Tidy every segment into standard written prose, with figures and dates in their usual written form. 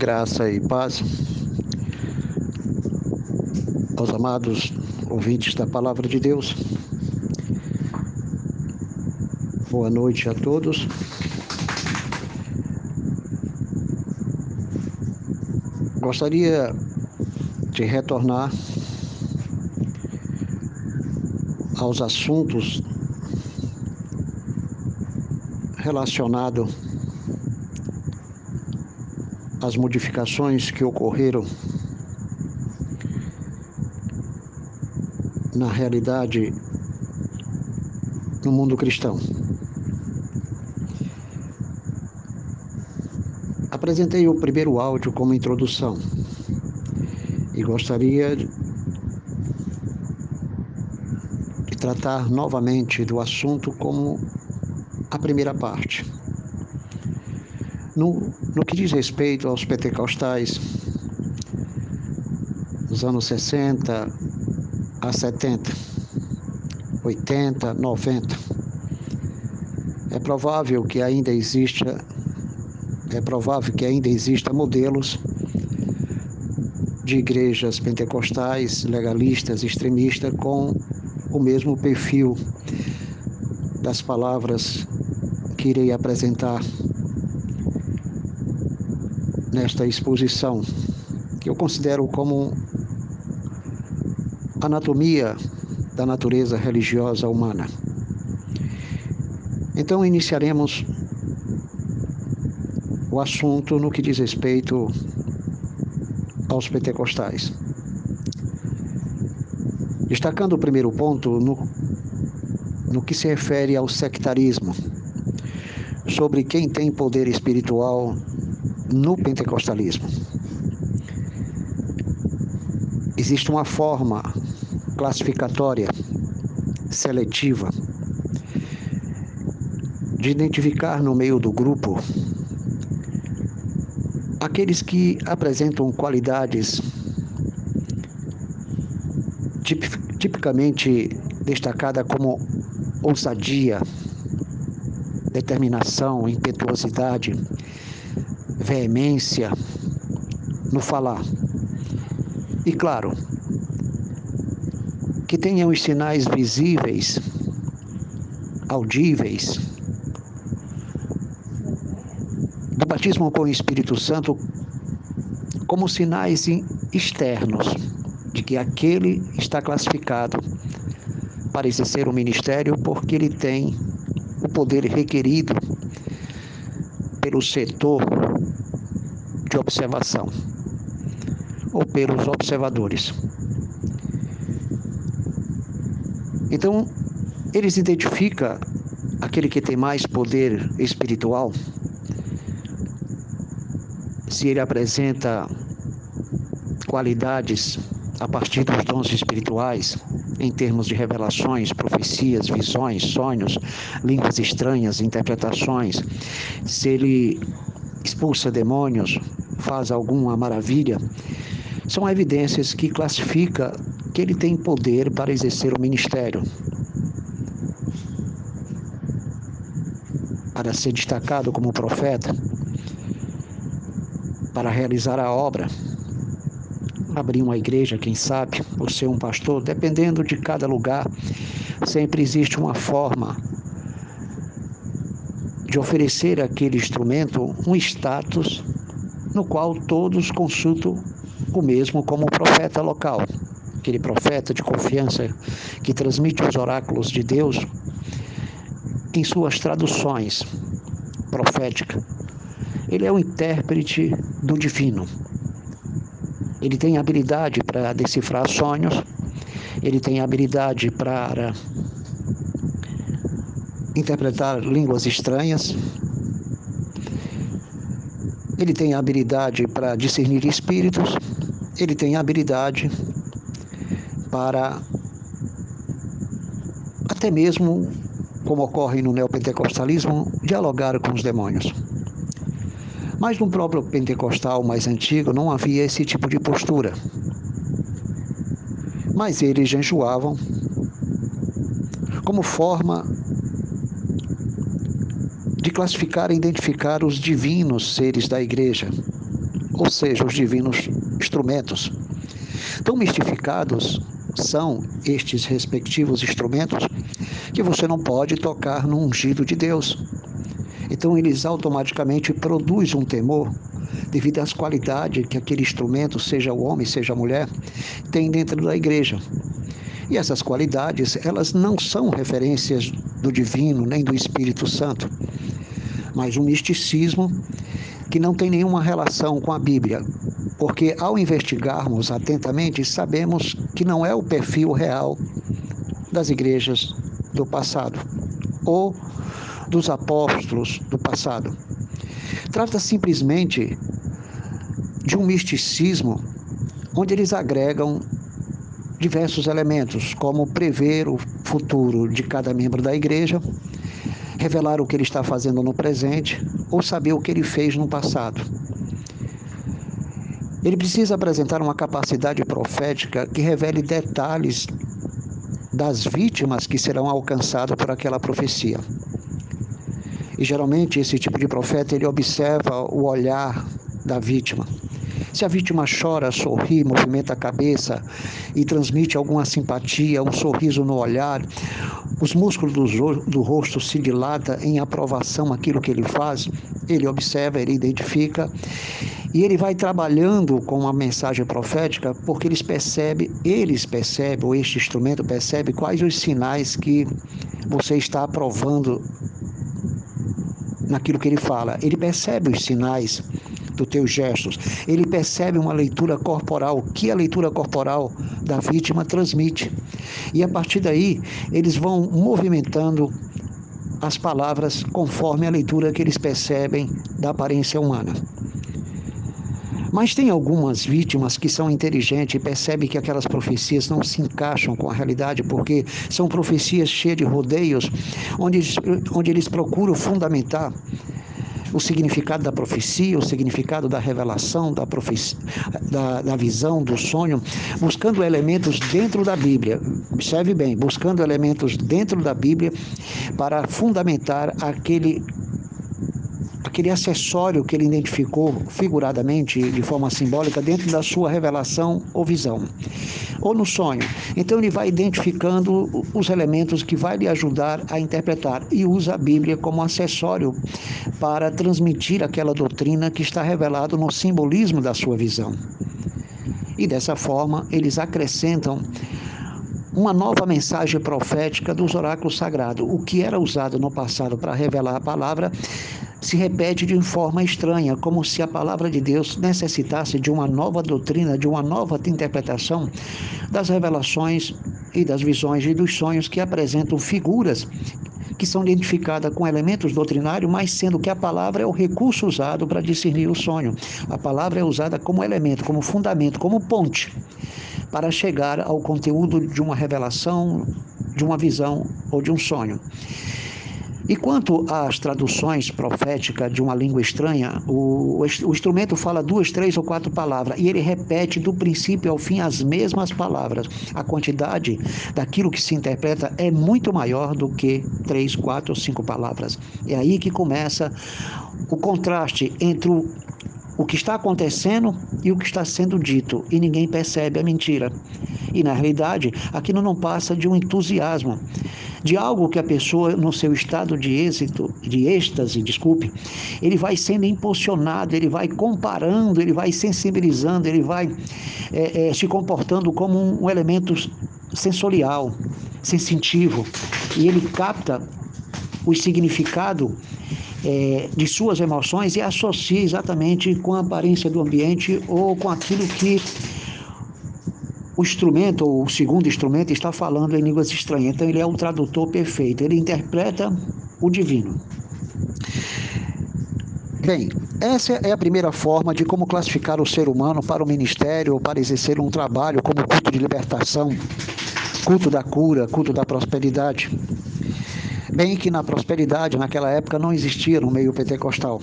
Graça e paz aos amados ouvintes da Palavra de Deus. Boa noite a todos. Gostaria de retornar aos assuntos relacionados às modificações que ocorreram na realidade no mundo cristão. Apresentei o primeiro áudio como introdução e gostaria de tratar novamente do assunto como a primeira parte. No que diz respeito aos pentecostais dos anos 60 a 70, 80, 90, é provável que ainda exista modelos de igrejas pentecostais, legalistas, extremistas, com o mesmo perfil das palavras que irei apresentar nesta exposição, que eu considero como anatomia da natureza religiosa humana. Então, iniciaremos o assunto no que diz respeito aos pentecostais, destacando o primeiro ponto no que se refere ao sectarismo, sobre quem tem poder espiritual no pentecostalismo. Existe uma forma classificatória, seletiva, de identificar no meio do grupo aqueles que apresentam qualidades tipicamente destacadas como ousadia, determinação, impetuosidade, veemência no falar. E claro, que tenham os sinais visíveis, audíveis, batismo com o Espírito Santo como sinais externos de que aquele está classificado para exercer o ministério, porque ele tem o poder requerido pelo setor de observação ou pelos observadores. Então, eles identificam aquele que tem mais poder espiritual. Se ele apresenta qualidades a partir dos dons espirituais, em termos de revelações, profecias, visões, sonhos, línguas estranhas, interpretações, se ele expulsa demônios, faz alguma maravilha, são evidências que classificam que ele tem poder para exercer o ministério, para ser destacado como profeta, para realizar a obra, abrir uma igreja, quem sabe, ou ser um pastor. Dependendo de cada lugar, sempre existe uma forma de oferecer àquele instrumento um status no qual todos consultam o mesmo como profeta local, aquele profeta de confiança que transmite os oráculos de Deus em suas traduções proféticas. Ele é o intérprete do divino. Ele tem habilidade para decifrar sonhos, ele tem habilidade para interpretar línguas estranhas, ele tem habilidade para discernir espíritos, ele tem habilidade para até mesmo, como ocorre no neopentecostalismo, dialogar com os demônios. Mas no próprio pentecostal mais antigo não havia esse tipo de postura. Mas eles jejuavam como forma de classificar e identificar os divinos seres da igreja, ou seja, os divinos instrumentos. Então, mistificados são estes respectivos instrumentos que você não pode tocar no ungido de Deus. Então, eles automaticamente produzem um temor devido às qualidades que aquele instrumento, seja o homem, seja a mulher, tem dentro da igreja. E essas qualidades, elas não são referências do divino, nem do Espírito Santo, mas um misticismo que não tem nenhuma relação com a Bíblia, porque ao investigarmos atentamente, sabemos que não é o perfil real das igrejas do passado ou dos apóstolos do passado. Trata simplesmente de um misticismo onde eles agregam diversos elementos, como prever o futuro de cada membro da igreja, revelar o que ele está fazendo no presente ou saber o que ele fez no passado. Ele precisa apresentar uma capacidade profética que revele detalhes das vítimas que serão alcançadas por aquela profecia. E geralmente esse tipo de profeta, ele observa o olhar da vítima. Se a vítima chora, sorri, movimenta a cabeça e transmite alguma simpatia, um sorriso no olhar, os músculos do rosto se dilatam em aprovação àquilo que ele faz, ele observa, ele identifica e ele vai trabalhando com a mensagem profética, porque eles percebem, ou este instrumento percebe quais os sinais que você está aprovando naquilo que ele fala. Ele percebe os sinais dos teus gestos, ele percebe uma leitura corporal, que a leitura corporal da vítima transmite. E a partir daí, eles vão movimentando as palavras conforme a leitura que eles percebem da aparência humana. Mas tem algumas vítimas que são inteligentes e percebem que aquelas profecias não se encaixam com a realidade, porque são profecias cheias de rodeios, onde eles procuram fundamentar o significado da profecia, o significado da revelação, da visão, do sonho, buscando elementos dentro da Bíblia. Observe bem, buscando elementos dentro da Bíblia para fundamentar aquele acessório que ele identificou figuradamente, de forma simbólica, dentro da sua revelação ou visão, ou no sonho. Então ele vai identificando os elementos que vai lhe ajudar a interpretar e usa a Bíblia como acessório para transmitir aquela doutrina que está revelada no simbolismo da sua visão. E dessa forma eles acrescentam uma nova mensagem profética dos oráculos sagrados. O que era usado no passado para revelar a palavra se repete de forma estranha, como se a palavra de Deus necessitasse de uma nova doutrina, de uma nova interpretação das revelações e das visões e dos sonhos, que apresentam figuras que são identificadas com elementos doutrinários, mas sendo que a palavra é o recurso usado para discernir o sonho. A palavra é usada como elemento, como fundamento, como ponte, para chegar ao conteúdo de uma revelação, de uma visão ou de um sonho. E quanto às traduções proféticas de uma língua estranha, o instrumento fala 2, 3 ou 4 palavras e ele repete do princípio ao fim as mesmas palavras. A quantidade daquilo que se interpreta é muito maior do que 3, 4 ou 5 palavras. É aí que começa o contraste entre o que está acontecendo e o que está sendo dito, e ninguém percebe a mentira. E na realidade, aquilo não passa de um entusiasmo, de algo que a pessoa, no seu estado de êxtase, ele vai sendo impulsionado, ele vai comparando, ele vai sensibilizando, ele vai se comportando como um elemento sensorial, sensitivo, e ele capta o significado de suas emoções e associa exatamente com a aparência do ambiente ou com aquilo que o instrumento ou o segundo instrumento está falando em línguas estranhas. Então ele é o tradutor perfeito, ele interpreta o divino. Bem, essa é a primeira forma de como classificar o ser humano para o ministério ou para exercer um trabalho como culto de libertação, culto da cura, culto da prosperidade. Bem que na prosperidade, naquela época, não existia no meio pentecostal.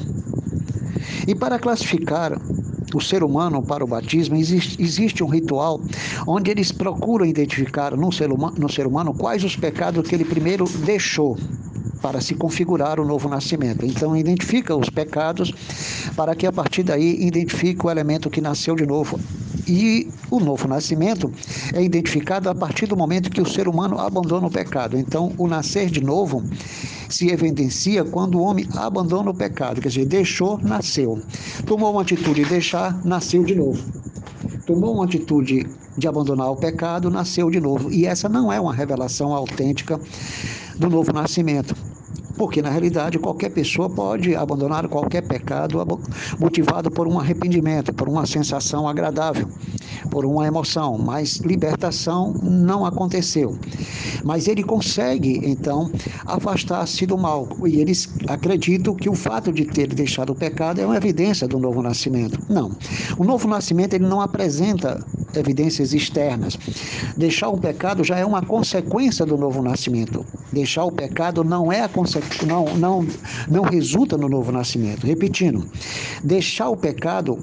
E para classificar o ser humano para o batismo, existe um ritual onde eles procuram identificar no ser humano quais os pecados que ele primeiro deixou para se configurar o novo nascimento. Então, identifica os pecados para que, a partir daí, identifique o elemento que nasceu de novo. E o novo nascimento é identificado a partir do momento que o ser humano abandona o pecado. Então, o nascer de novo se evidencia quando o homem abandona o pecado, quer dizer, deixou, nasceu. Tomou uma atitude de deixar, nasceu de novo. Tomou uma atitude de abandonar o pecado, nasceu de novo. E essa não é uma revelação autêntica do novo nascimento. Porque, na realidade, qualquer pessoa pode abandonar qualquer pecado motivado por um arrependimento, por uma sensação agradável, por uma emoção. Mas libertação não aconteceu. Mas ele consegue, então, afastar-se do mal. E eles acreditam que o fato de ter deixado o pecado é uma evidência do novo nascimento. Não. O novo nascimento, ele não apresenta evidências externas. Deixar o pecado já é uma consequência do novo nascimento. Deixar o pecado não é a consequência, não resulta no novo nascimento. Repetindo, deixar o pecado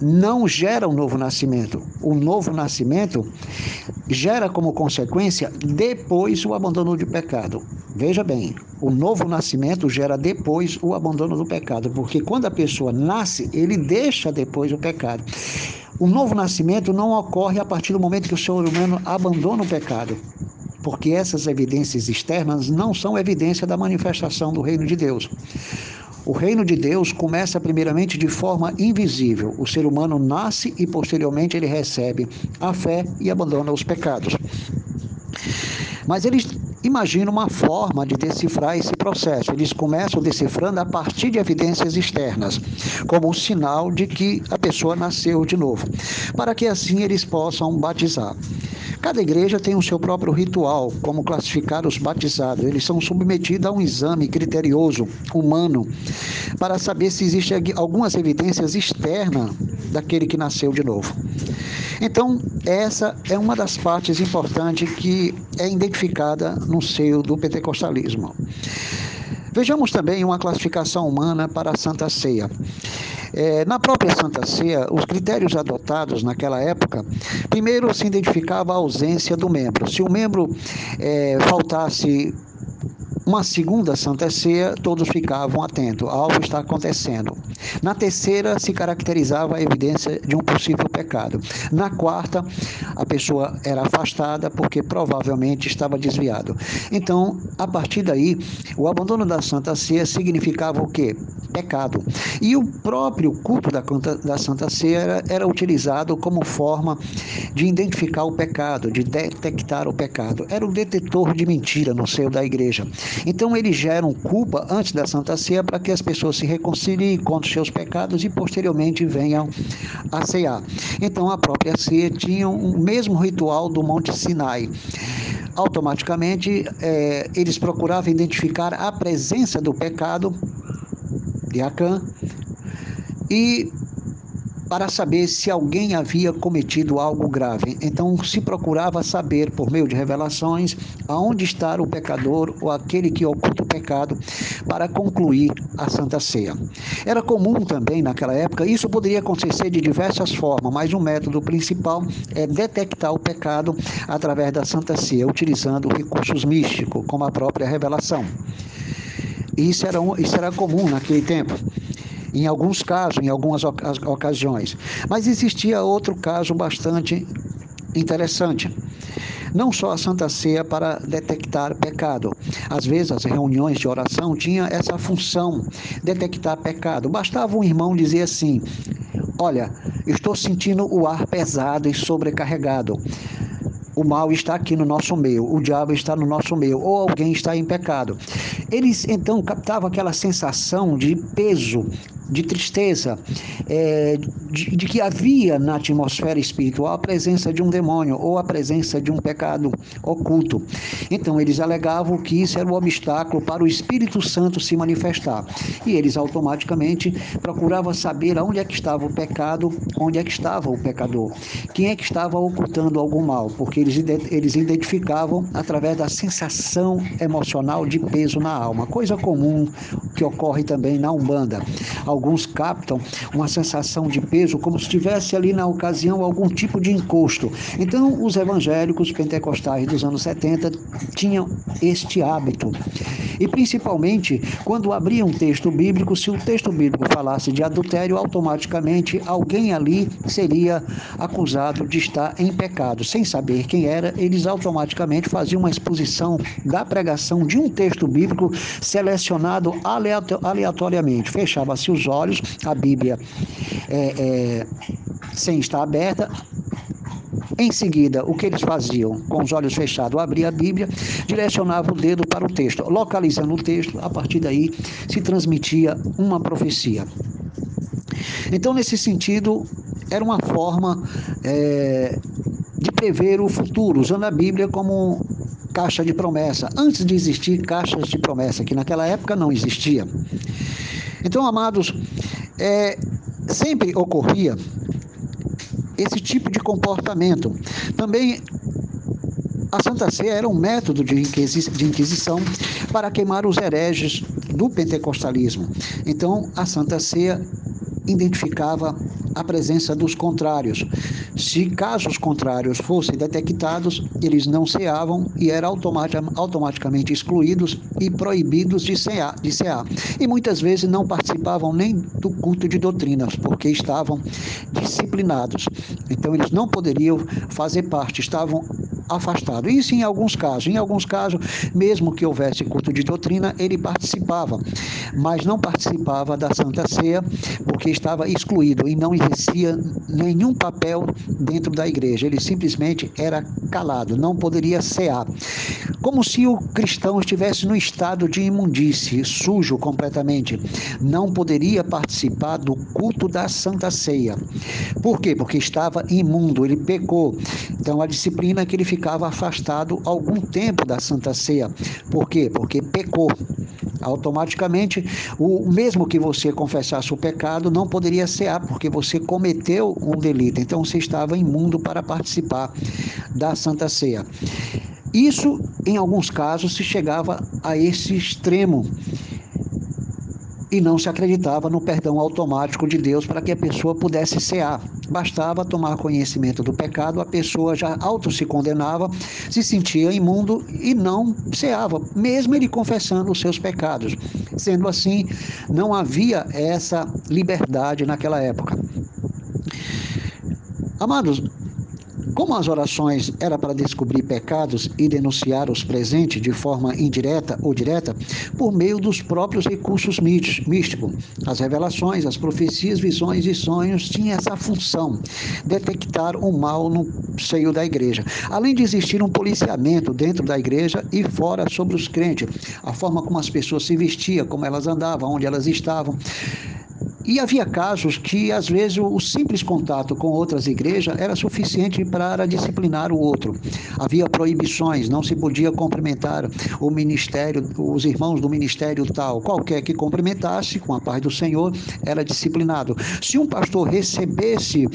não gera um novo nascimento. O novo nascimento gera como consequência depois o abandono de pecado. Veja bem, o novo nascimento gera depois o abandono do pecado, porque quando a pessoa nasce, ele deixa depois o pecado. O novo nascimento não ocorre a partir do momento que o ser humano abandona o pecado, porque essas evidências externas não são evidência da manifestação do reino de Deus. O reino de Deus começa primeiramente de forma invisível. O ser humano nasce e posteriormente ele recebe a fé e abandona os pecados. Mas eles imaginam uma forma de decifrar esse processo. Eles começam decifrando a partir de evidências externas, como um sinal de que a pessoa nasceu de novo, para que assim eles possam batizar. Cada igreja tem o seu próprio ritual, como classificar os batizados. Eles são submetidos a um exame criterioso, humano, para saber se existem algumas evidências externas daquele que nasceu de novo. Então, essa é uma das partes importantes que é identificada no seio do pentecostalismo. Vejamos também uma classificação humana para a Santa Ceia. Na própria Santa Ceia, os critérios adotados naquela época, primeiro se identificava a ausência do membro. Se o membro faltasse uma segunda Santa Ceia, todos ficavam atentos, algo está acontecendo. Na terceira, se caracterizava a evidência de um possível pecado. Na quarta, a pessoa era afastada porque provavelmente estava desviado. Então, a partir daí, o abandono da Santa Ceia significava o quê? Pecado. E o próprio culto da Santa Ceia era utilizado como forma de identificar o pecado, de detectar o pecado. Era um detetor de mentira no seio da igreja. Então, eles geram culpa antes da Santa Ceia para que as pessoas se reconciliem contra os seus pecados e, posteriormente, venham a cear. Então, a própria ceia tinha o mesmo ritual do Monte Sinai. Automaticamente, eles procuravam identificar a presença do pecado de Acã e para saber se alguém havia cometido algo grave. Então, se procurava saber, por meio de revelações, aonde está o pecador ou aquele que oculta o pecado, para concluir a Santa Ceia. Era comum também, naquela época, isso poderia acontecer de diversas formas, mas o método principal é detectar o pecado através da Santa Ceia, utilizando recursos místicos, como a própria revelação. Isso era comum naquele tempo. Em alguns casos, em algumas ocasiões. Mas existia outro caso bastante interessante. Não só a Santa Ceia para detectar pecado. Às vezes as reuniões de oração tinham essa função, detectar pecado. Bastava um irmão dizer assim: olha, estou sentindo o ar pesado e sobrecarregado. O mal está aqui no nosso meio, o diabo está no nosso meio, ou alguém está em pecado. Eles, então, captavam aquela sensação de peso, de tristeza, de que havia na atmosfera espiritual a presença de um demônio ou a presença de um pecado oculto. Então, eles alegavam que isso era um obstáculo para o Espírito Santo se manifestar. E eles automaticamente procuravam saber onde é que estava o pecado, onde é que estava o pecador, quem é que estava ocultando algum mal, porque eles identificavam através da sensação emocional de peso na alma, coisa comum que ocorre também na Umbanda. Alguns captam uma sensação de peso como se tivesse ali na ocasião algum tipo de encosto. Então, os evangélicos pentecostais dos anos 70 tinham este hábito. E principalmente, quando abria um texto bíblico, se o texto bíblico falasse de adultério, automaticamente alguém ali seria acusado de estar em pecado. Sem saber quem era, eles automaticamente faziam uma exposição da pregação de um texto bíblico selecionado aleatoriamente. Fechava-se os olhos, a Bíblia sem estar aberta. Em seguida, o que eles faziam? Com os olhos fechados, abria a Bíblia, direcionava o dedo para o texto, localizando o texto, a partir daí se transmitia uma profecia. Então, nesse sentido, era uma forma de prever o futuro, usando a Bíblia como caixa de promessa, antes de existir caixas de promessa, que naquela época não existia. Então, amados, sempre ocorria esse tipo de comportamento. Também a Santa Ceia era um método de inquisição para queimar os hereges do pentecostalismo. Então, a Santa Ceia identificava a presença dos contrários. Se casos contrários fossem detectados, eles não ceavam e eram automaticamente excluídos e proibidos de cear. E muitas vezes não participavam nem do culto de doutrinas, porque estavam disciplinados. Então eles não poderiam fazer parte, estavam afastados. Isso em alguns casos. Em alguns casos, mesmo que houvesse culto de doutrina, ele participava, mas não participava da Santa Ceia, porque estava excluído e não exercia nenhum papel dentro da igreja. Ele simplesmente era calado, não poderia cear. Como se o cristão estivesse no estado de imundície, sujo completamente. Não poderia participar do culto da Santa Ceia. Por quê? Porque estava imundo, ele pecou. Então a disciplina é que ele ficava afastado algum tempo da Santa Ceia. Por quê? Porque pecou. Automaticamente, mesmo que você confessasse o pecado, não poderia cear, porque você cometeu um delito. Então, você estava imundo para participar da Santa Ceia. Isso, em alguns casos, se chegava a esse extremo e não se acreditava no perdão automático de Deus para que a pessoa pudesse cear. Bastava tomar conhecimento do pecado, a pessoa já auto se condenava, se sentia imundo e não ceava, mesmo ele confessando os seus pecados. Sendo assim, não havia essa liberdade naquela época. Amados, como as orações eram para descobrir pecados e denunciar os presentes de forma indireta ou direta, por meio dos próprios recursos místicos. As revelações, as profecias, visões e sonhos tinham essa função, detectar o mal no seio da igreja. Além de existir um policiamento dentro da igreja e fora sobre os crentes, a forma como as pessoas se vestiam, como elas andavam, onde elas estavam. E havia casos que, às vezes, o simples contato com outras igrejas era suficiente para disciplinar o outro. Havia proibições, não se podia cumprimentar o ministério, os irmãos do ministério tal. Qualquer que cumprimentasse com a paz do Senhor era disciplinado. Se um pastor recebesse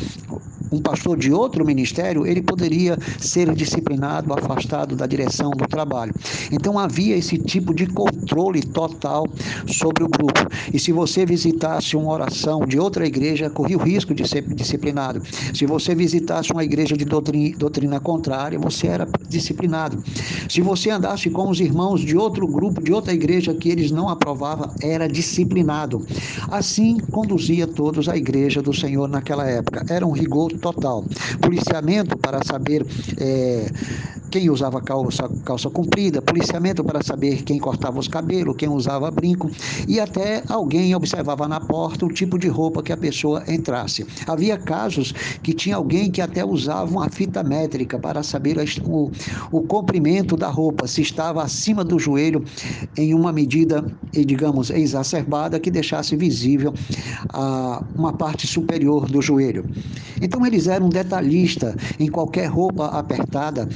um pastor de outro ministério, ele poderia ser disciplinado, afastado da direção do trabalho. Então havia esse tipo de controle total sobre o grupo. E se você visitasse uma oração de outra igreja, corria o risco de ser disciplinado. Se você visitasse uma igreja de doutrina contrária, você era disciplinado. Se você andasse com os irmãos de outro grupo, de outra igreja que eles não aprovavam, era disciplinado. Assim conduzia todos a igreja do Senhor naquela época. Era um rigor total. Policiamento para saber quem usava calça comprida, policiamento para saber quem cortava os cabelos, quem usava brinco, e até alguém observava na porta o tipo de roupa que a pessoa entrasse. Havia casos que tinha alguém que até usava uma fita métrica para saber o comprimento da roupa, se estava acima do joelho em uma medida, digamos, exacerbada, que deixasse visível uma parte superior do joelho. Então eles eram detalhistas em qualquer roupa apertada,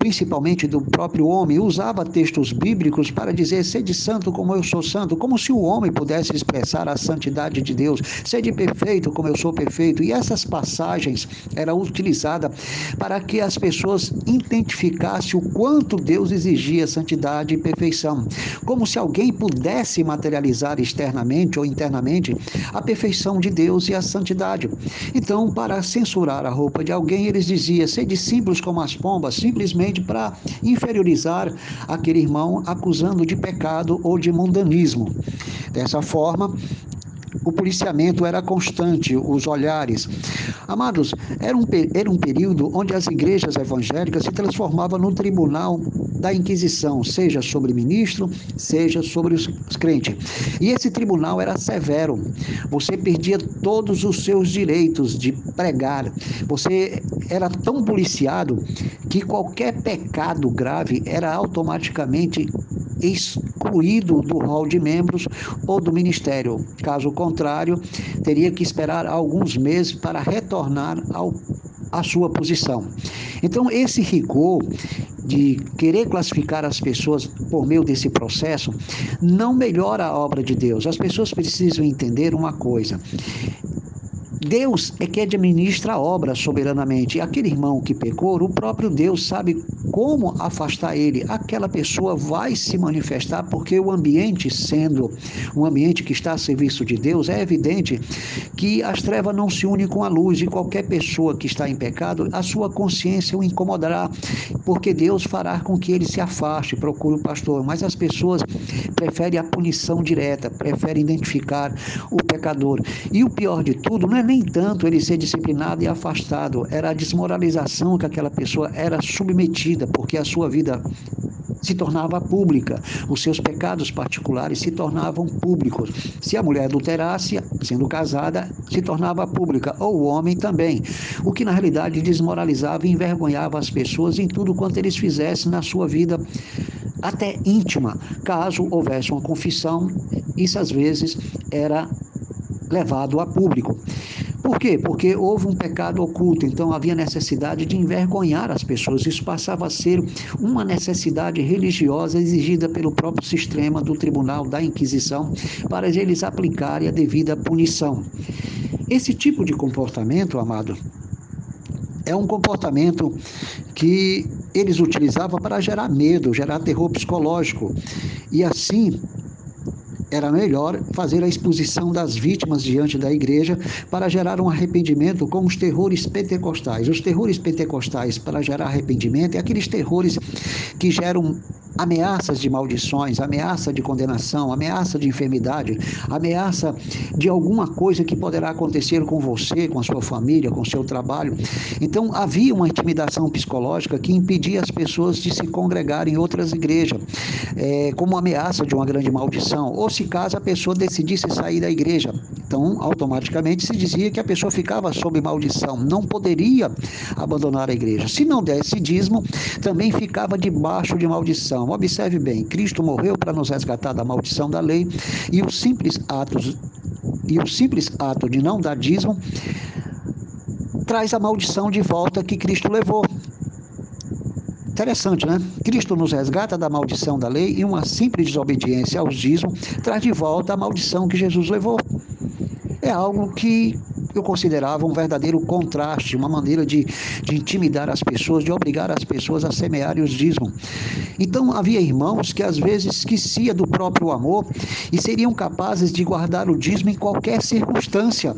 principalmente do próprio homem, usava textos bíblicos para dizer: sede santo como eu sou santo, como se o homem pudesse expressar a santidade de Deus, sede perfeito como eu sou perfeito. E essas passagens eram utilizadas para que as pessoas identificassem o quanto Deus exigia santidade e perfeição, como se alguém pudesse materializar externamente ou internamente a perfeição de Deus e a santidade. Então, para censurar a roupa de alguém, eles diziam: sede simples como as pombas, simplesmente para inferiorizar aquele irmão, acusando de pecado ou de mundanismo. Dessa forma, o policiamento era constante, os olhares. Amados, era um período onde as igrejas evangélicas se transformavam no tribunal da Inquisição, seja sobre ministro, seja sobre os crentes. E esse tribunal era severo. Você perdia todos os seus direitos de pregar. Você era tão policiado que qualquer pecado grave era automaticamente excluído do rol de membros ou do ministério. Caso contrário, teria que esperar alguns meses para retornar à sua posição. Então, esse rigor de querer classificar as pessoas por meio desse processo não melhora a obra de Deus. As pessoas precisam entender uma coisa: Deus é que administra a obra soberanamente. Aquele irmão que pecou, o próprio Deus sabe como afastar ele. Aquela pessoa vai se manifestar, porque o ambiente, sendo um ambiente que está a serviço de Deus, é evidente que as trevas não se unem com a luz, e qualquer pessoa que está em pecado, a sua consciência o incomodará, porque Deus fará com que ele se afaste, procure o pastor. Mas as pessoas preferem a punição direta, preferem identificar o pecador. E o pior de tudo não é nem tanto ele ser disciplinado e afastado, era a desmoralização que aquela pessoa era submetida, porque a sua vida se tornava pública, os seus pecados particulares se tornavam públicos. Se a mulher adulterasse, sendo casada, se tornava pública, ou o homem também, o que na realidade desmoralizava e envergonhava as pessoas em tudo quanto eles fizessem na sua vida, até íntima. Caso houvesse uma confissão, isso às vezes era levado a público. Por quê? Porque houve um pecado oculto, então havia necessidade de envergonhar as pessoas. Isso passava a ser uma necessidade religiosa exigida pelo próprio sistema do Tribunal da Inquisição para eles aplicarem a devida punição. Esse tipo de comportamento, amado, é um comportamento que eles utilizavam para gerar medo, gerar terror psicológico. E assim, era melhor fazer a exposição das vítimas diante da igreja para gerar um arrependimento, como os terrores pentecostais. Os terrores pentecostais, para gerar arrependimento, é aqueles terrores que geram ameaças de maldições, ameaça de condenação, ameaça de enfermidade, ameaça de alguma coisa que poderá acontecer com você, com a sua família, com o seu trabalho. Então, havia uma intimidação psicológica que impedia as pessoas de se congregarem em outras igrejas, como ameaça de uma grande maldição, ou se caso a pessoa decidisse sair da igreja. Então, automaticamente se dizia que a pessoa ficava sob maldição, não poderia abandonar a igreja. Se não desse dízimo, também ficava debaixo de maldição. Observe bem, Cristo morreu para nos resgatar da maldição da lei, e o simples ato de não dar dízimo traz a maldição de volta que Cristo levou. Interessante, né? Cristo nos resgata da maldição da lei, e uma simples desobediência aos dízimos traz de volta a maldição que Jesus levou. É algo que eu considerava um verdadeiro contraste, uma maneira de intimidar as pessoas, de obrigar as pessoas a semearem os dízimos. Então, havia irmãos que às vezes esqueciam do próprio amor e seriam capazes de guardar o dízimo em qualquer circunstância,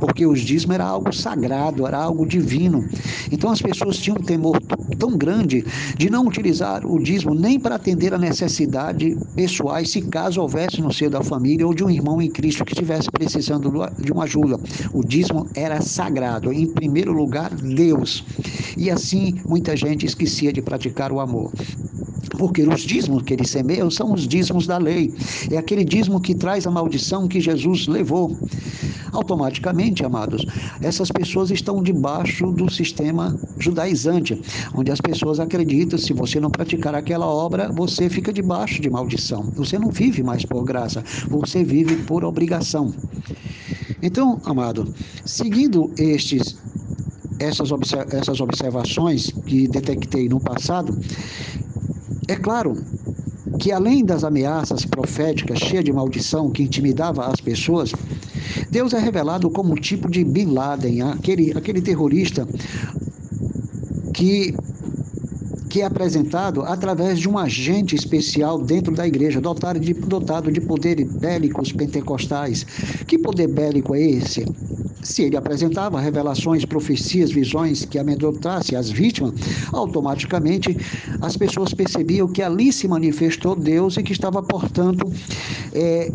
porque o dízimo era algo sagrado, era algo divino. Então, as pessoas tinham um temor tão grande de não utilizar o dízimo nem para atender a necessidade pessoal, se caso houvesse no seio da família ou de um irmão em Cristo que estivesse precisando de uma ajuda. O dízimo era sagrado, em primeiro lugar, Deus. E assim, muita gente esquecia de praticar o amor, porque os dízimos que eles semeiam são os dízimos da lei, é aquele dízimo que traz a maldição que Jesus levou. Automaticamente, amados, essas pessoas estão debaixo do sistema judaizante, onde as pessoas acreditam que se você não praticar aquela obra, você fica debaixo de maldição, você não vive mais por graça, você vive por obrigação. Então, amado, seguindo estes essas observações que detectei no passado, é claro que além das ameaças proféticas cheias de maldição que intimidava as pessoas, Deus é revelado como um tipo de Bin Laden, aquele terrorista que é apresentado através de um agente especial dentro da igreja, dotado de poderes bélicos pentecostais. Que poder bélico é esse? Se ele apresentava revelações, profecias, visões que amedrontassem as vítimas, automaticamente as pessoas percebiam que ali se manifestou Deus e que estava, portanto,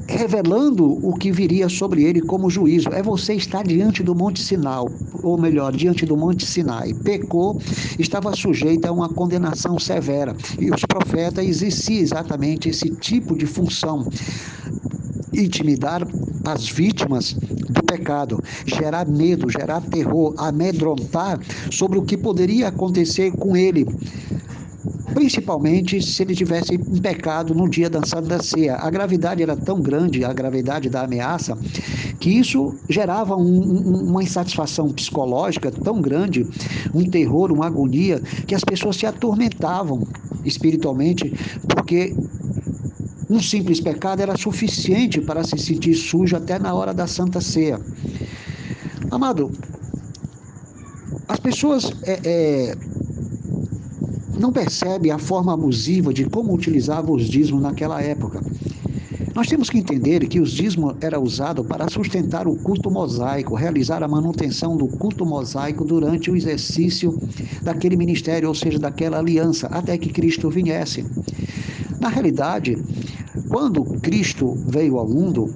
revelando o que viria sobre ele como juízo. É você estar diante do Monte Sinai, ou melhor, diante do Monte Sinai. Pecou, estava sujeito a uma condenação severa. E os profetas exerciam exatamente esse tipo de função. Intimidar as vítimas do pecado, gerar medo, gerar terror, amedrontar sobre o que poderia acontecer com ele, principalmente se ele tivesse um pecado no dia da Santa Ceia. A gravidade era tão grande, a gravidade da ameaça, que isso gerava uma insatisfação psicológica tão grande, um terror, uma agonia, que as pessoas se atormentavam espiritualmente, porque um simples pecado era suficiente para se sentir sujo até na hora da Santa Ceia. Amado, as pessoas não percebem a forma abusiva de como utilizavam os dízimos naquela época. Nós temos que entender que os dízimos eram usados para sustentar o culto mosaico, realizar a manutenção do culto mosaico durante o exercício daquele ministério, ou seja, daquela aliança, até que Cristo viesse. Na realidade, quando Cristo veio ao mundo,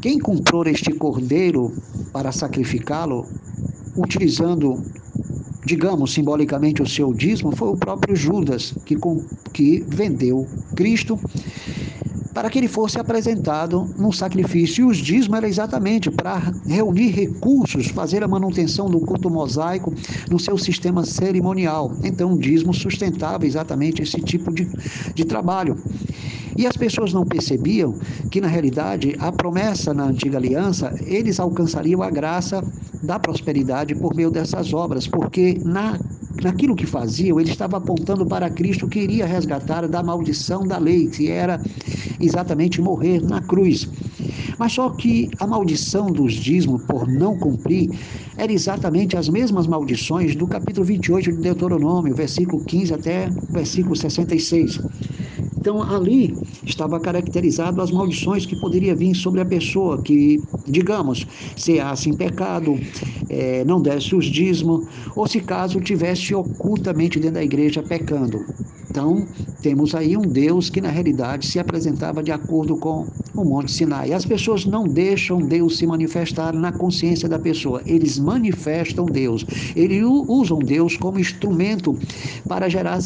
quem comprou este cordeiro para sacrificá-lo, utilizando, digamos, simbolicamente o seu dízimo, foi o próprio Judas, que vendeu Cristo para que ele fosse apresentado num sacrifício. E os dízimos era exatamente para reunir recursos, fazer a manutenção do culto mosaico no seu sistema cerimonial. Então, o dízimo sustentava exatamente esse tipo de trabalho. E as pessoas não percebiam que, na realidade, a promessa na antiga aliança, eles alcançariam a graça da prosperidade por meio dessas obras, porque naquilo que faziam, ele estava apontando para Cristo que iria resgatar da maldição da lei, que era exatamente morrer na cruz. Mas só que a maldição dos dízimos por não cumprir era exatamente as mesmas maldições do capítulo 28 de Deuteronômio, versículo 15 até versículo 66. Então, ali estava caracterizado as maldições que poderia vir sobre a pessoa que, digamos, ceasse em pecado, não desse os dízimos, ou se caso tivesse ocultamente dentro da igreja pecando. Então, temos aí um Deus que, na realidade, se apresentava de acordo com o Monte Sinai. As pessoas não deixam Deus se manifestar na consciência da pessoa. Eles manifestam Deus. Eles usam Deus como instrumento para gerar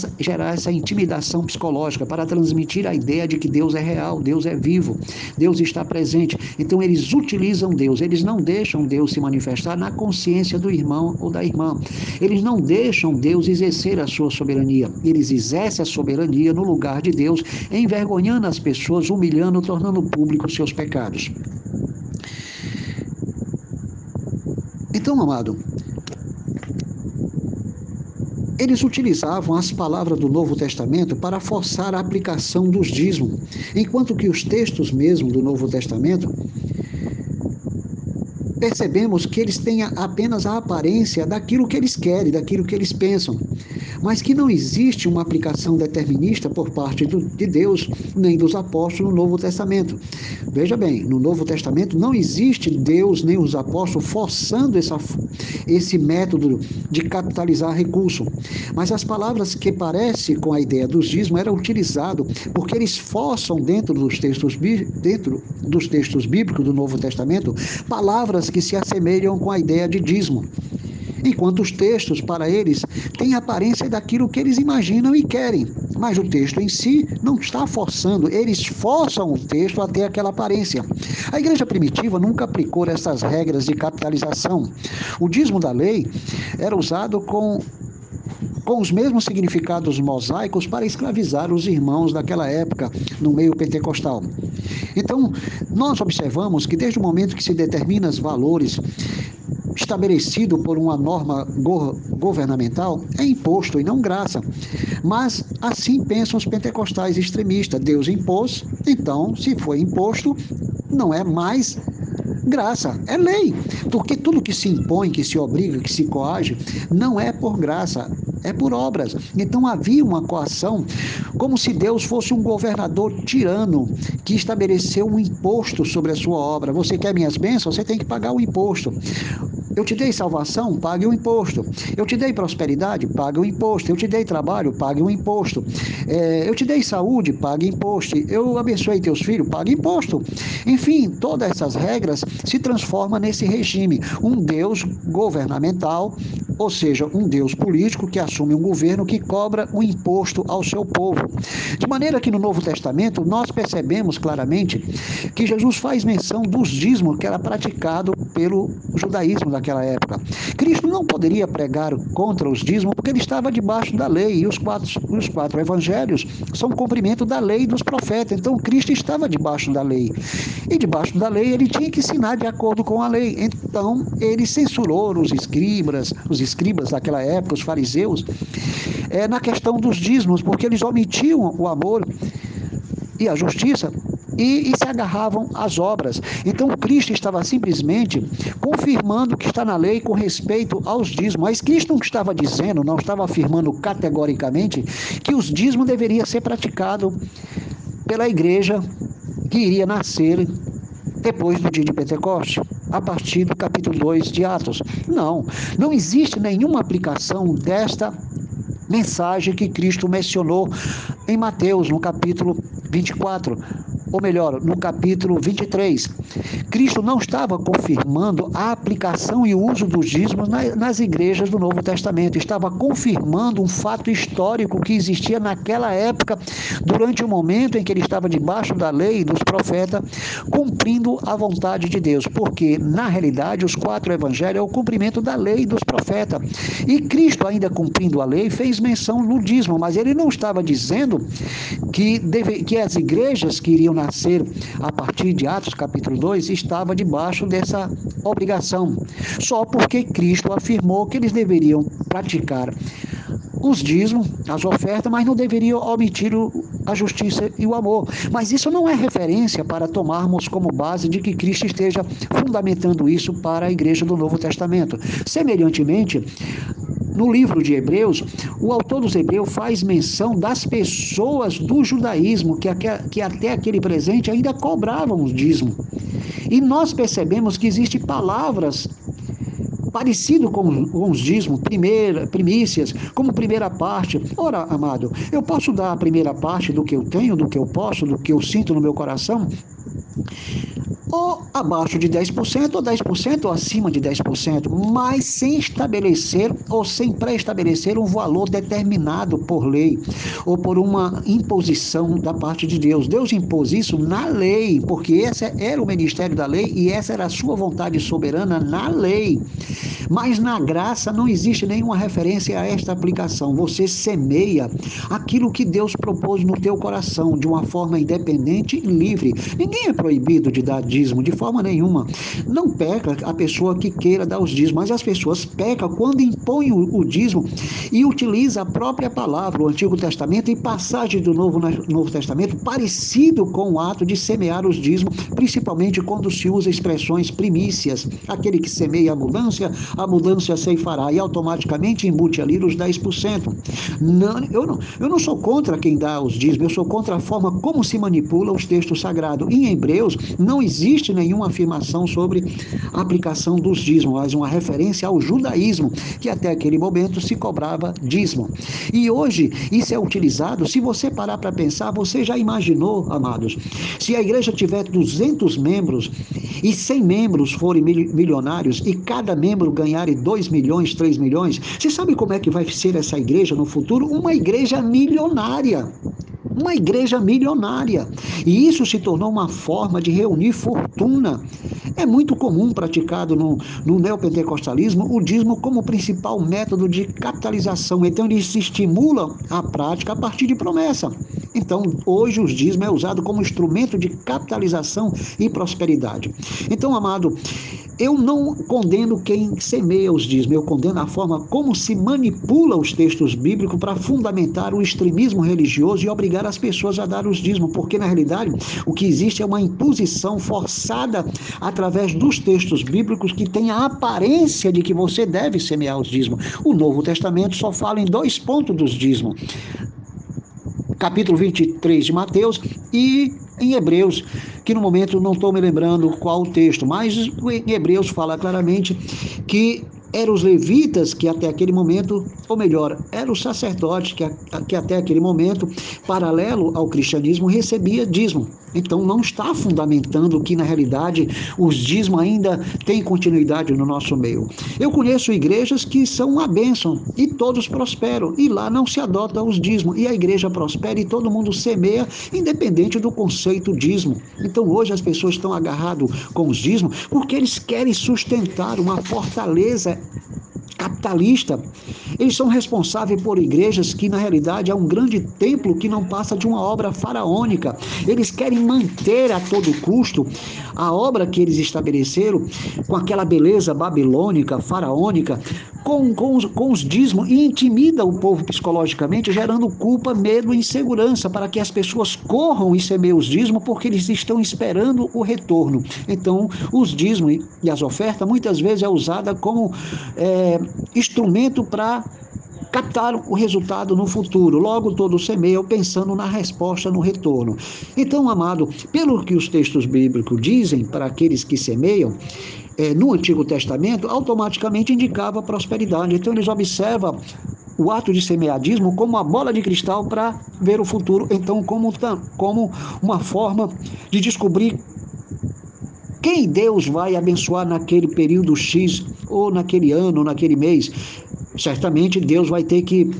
essa intimidação psicológica, para transmitir a ideia de que Deus é real, Deus é vivo, Deus está presente. Então, eles utilizam Deus. Eles não deixam Deus se manifestar na consciência do irmão ou da irmã. Eles não deixam Deus exercer a sua soberania. Eles exercem a soberania no lugar de Deus, envergonhando as pessoas, humilhando, tornando público seus pecados. Então, amado, eles utilizavam as palavras do Novo Testamento para forçar a aplicação dos dízimos, enquanto que os textos mesmo do Novo Testamento, percebemos que eles têm apenas a aparência daquilo que eles querem, daquilo que eles pensam, mas que não existe uma aplicação determinista por parte de Deus nem dos apóstolos no Novo Testamento. Veja bem, no Novo Testamento não existe Deus nem os apóstolos forçando esse método de capitalizar recurso, mas as palavras que parecem com a ideia dos dízimos eram utilizadas porque eles forçam dentro dos textos bíblicos do Novo Testamento palavras que se assemelham com a ideia de dízimo, enquanto os textos, para eles, têm a aparência daquilo que eles imaginam e querem, mas o texto em si não está forçando, eles forçam o texto a ter aquela aparência. A igreja primitiva nunca aplicou essas regras de capitalização. O dízimo da lei era usado com os mesmos significados mosaicos para escravizar os irmãos daquela época no meio pentecostal. Então, nós observamos que desde o momento que se determina os valores estabelecido por uma norma governamental é imposto e não graça. Mas assim pensam os pentecostais extremistas. Deus impôs, então, se foi imposto, não é mais graça, é lei. Porque tudo que se impõe, que se obriga, que se coage, não é por graça, é por obras. Então havia uma coação, como se Deus fosse um governador tirano que estabeleceu um imposto sobre a sua obra. Você quer minhas bênçãos? Você tem que pagar o imposto. Eu te dei salvação? Pague o imposto. Eu te dei prosperidade? Pague o imposto. Eu te dei trabalho? Pague o imposto. Eu te dei saúde? Pague imposto. Eu abençoei teus filhos? Pague imposto. Enfim, todas essas regras se transformam nesse regime. Um Deus governamental, ou seja, um Deus político que assume um governo que cobra um imposto ao seu povo. De maneira que no Novo Testamento nós percebemos claramente que Jesus faz menção dos dízimos que era praticado pelo judaísmo daquela época. Cristo não poderia pregar contra os dízimos porque ele estava debaixo da lei, e os quatro evangelhos são cumprimento da lei dos profetas. Então Cristo estava debaixo da lei, e debaixo da lei ele tinha que ensinar de acordo com a lei. Então ele censurou os escribas daquela época, os fariseus, na questão dos dízimos, porque eles omitiam o amor e a justiça e se agarravam às obras. Então Cristo estava simplesmente confirmando o que está na lei com respeito aos dízimos. Mas Cristo não estava dizendo, não estava afirmando categoricamente que os dízimos deveriam ser praticados pela igreja que iria nascer depois do dia de Pentecostes, a partir do capítulo 2 de Atos. Não existe nenhuma aplicação desta mensagem que Cristo mencionou em Mateus, no capítulo 24, ou melhor, no capítulo 23. Cristo não estava confirmando a aplicação e o uso dos dízimos nas igrejas do Novo Testamento. Estava confirmando um fato histórico que existia naquela época, durante o momento em que ele estava debaixo da lei e dos profetas, cumprindo a vontade de Deus. Porque, na realidade, os quatro evangelhos é o cumprimento da lei e dos profetas. E Cristo, ainda cumprindo a lei, fez menção no dízimo, mas ele não estava dizendo que as igrejas que iriam nascer a partir de Atos capítulo 2 estava debaixo dessa obrigação, só porque Cristo afirmou que eles deveriam praticar os dízimos, as ofertas, mas não deveriam omitir a justiça e o amor. Mas isso não é referência para tomarmos como base de que Cristo esteja fundamentando isso para a igreja do Novo Testamento. Semelhantemente, no livro de Hebreus, o autor dos Hebreus faz menção das pessoas do judaísmo que até aquele presente ainda cobravam o dízimo. E nós percebemos que existem palavras parecidas com os dízimos, primícias, como primeira parte. Ora, amado, eu posso dar a primeira parte do que eu tenho, do que eu posso, do que eu sinto no meu coração? Ou abaixo de 10%, ou 10%, ou acima de 10%, mas sem estabelecer ou sem pré-estabelecer um valor determinado por lei ou por uma imposição da parte de Deus. Deus impôs isso na lei, porque esse era o ministério da lei e essa era a sua vontade soberana na lei. Mas na graça não existe nenhuma referência a esta aplicação. Você semeia aquilo que Deus propôs no teu coração de uma forma independente e livre. Ninguém é proibido de dar dízimo de forma nenhuma. Não peca a pessoa que queira dar os dízimos, mas as pessoas pecam quando impõem o dízimo e utiliza a própria palavra, o Antigo Testamento e passagem do Novo Testamento, parecido com o ato de semear os dízimos, principalmente quando se usa expressões primícias. Aquele que semeia a abundância ceifará, e automaticamente embute ali os 10%. Eu não sou contra quem dá os dízimos, eu sou contra a forma como se manipula os textos sagrados. Em Hebreus, não existe nenhuma afirmação sobre a aplicação dos dízimos, mas uma referência ao judaísmo, que até aquele momento se cobrava dízimo. E hoje isso é utilizado. Se você parar para pensar, você já imaginou, amados, se a igreja tiver 200 membros e 100 membros forem milionários e cada membro ganhar 2 milhões, 3 milhões, você sabe como é que vai ser essa igreja no futuro? Uma igreja milionária. Uma igreja milionária. E isso se tornou uma forma de reunir fortuna. É muito comum praticado no neopentecostalismo o dízimo como principal método de capitalização. Então ele se estimula a prática a partir de promessa. Então, hoje o dízimo é usado como instrumento de capitalização e prosperidade. Então, amado, eu não condeno quem semeia os dízimos, eu condeno a forma como se manipula os textos bíblicos para fundamentar o extremismo religioso e obrigar as pessoas a dar os dízimos, porque na realidade o que existe é uma imposição forçada através dos textos bíblicos que tem a aparência de que você deve semear os dízimos. O Novo Testamento só fala em 2 pontos dos dízimos. Capítulo 23 de Mateus e em Hebreus, que no momento não estou me lembrando qual o texto, mas em Hebreus fala claramente que eram os levitas que até aquele momento, ou melhor, eram os sacerdotes que até aquele momento, paralelo ao cristianismo, recebia dízimo. Então não está fundamentando que na realidade os dízimos ainda têm continuidade no nosso meio. Eu conheço igrejas que são uma bênção e todos prosperam, e lá não se adota os dízimos, e a igreja prospera e todo mundo semeia, independente do conceito dízimo. Então hoje as pessoas estão agarradas com os dízimos porque eles querem sustentar uma fortaleza capitalista. Eles são responsáveis por igrejas que na realidade é um grande templo que não passa de uma obra faraônica. Eles querem manter a todo custo a obra que eles estabeleceram com aquela beleza babilônica, faraônica, com os dízimos, e intimida o povo psicologicamente, gerando culpa, medo e insegurança para que as pessoas corram e semeiem os dízimos, porque eles estão esperando o retorno. Então os dízimos e as ofertas muitas vezes é usada como instrumento para captar o resultado no futuro. Logo, todos semeiam pensando na resposta, no retorno. Então, amado, pelo que os textos bíblicos dizem para aqueles que semeiam, no Antigo Testamento, automaticamente indicava prosperidade. Então, eles observam o ato de semeadismo como uma bola de cristal para ver o futuro. Então, como uma forma de descobrir quem Deus vai abençoar naquele período X, ou naquele ano, ou naquele mês. Certamente Deus vai ter que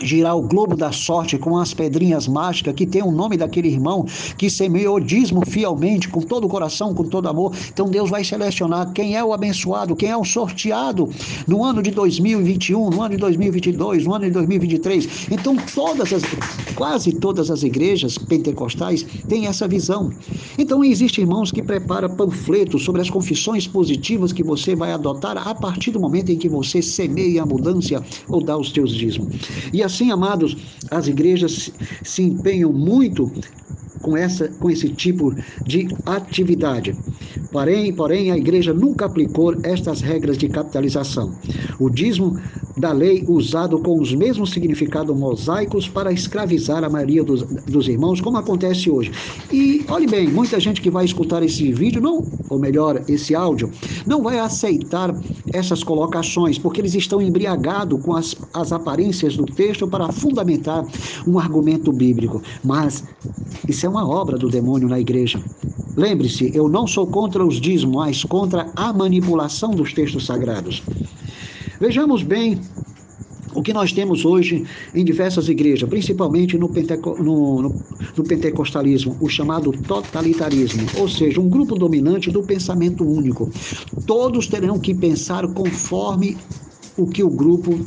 girar o globo da sorte com as pedrinhas mágicas que tem o nome daquele irmão que semeou o dízimo fielmente, com todo o coração, com todo amor. Então Deus vai selecionar quem é o abençoado, quem é o sorteado no ano de 2021, no ano de 2022, no ano de 2023. Então quase todas as igrejas pentecostais têm essa visão. Então existem irmãos que preparam panfletos sobre as confissões positivas que você vai adotar a partir do momento em que você semeia a abundância ou dá os teus dízimos. E assim, amados, as igrejas se empenham muito com esse tipo de atividade. Porém, a igreja nunca aplicou estas regras de capitalização. O dízimo da lei usado com os mesmos significados mosaicos para escravizar a maioria dos irmãos, como acontece hoje. E, olhe bem, muita gente que vai escutar esse vídeo, esse áudio, não vai aceitar essas colocações, porque eles estão embriagados com as aparências do texto para fundamentar um argumento bíblico. Mas isso é uma obra do demônio na igreja. Lembre-se, eu não sou contra os dízimos, mas contra a manipulação dos textos sagrados. Vejamos bem o que nós temos hoje em diversas igrejas, principalmente no pentecostalismo, o chamado totalitarismo, ou seja, um grupo dominante do pensamento único. Todos terão que pensar conforme o que o grupo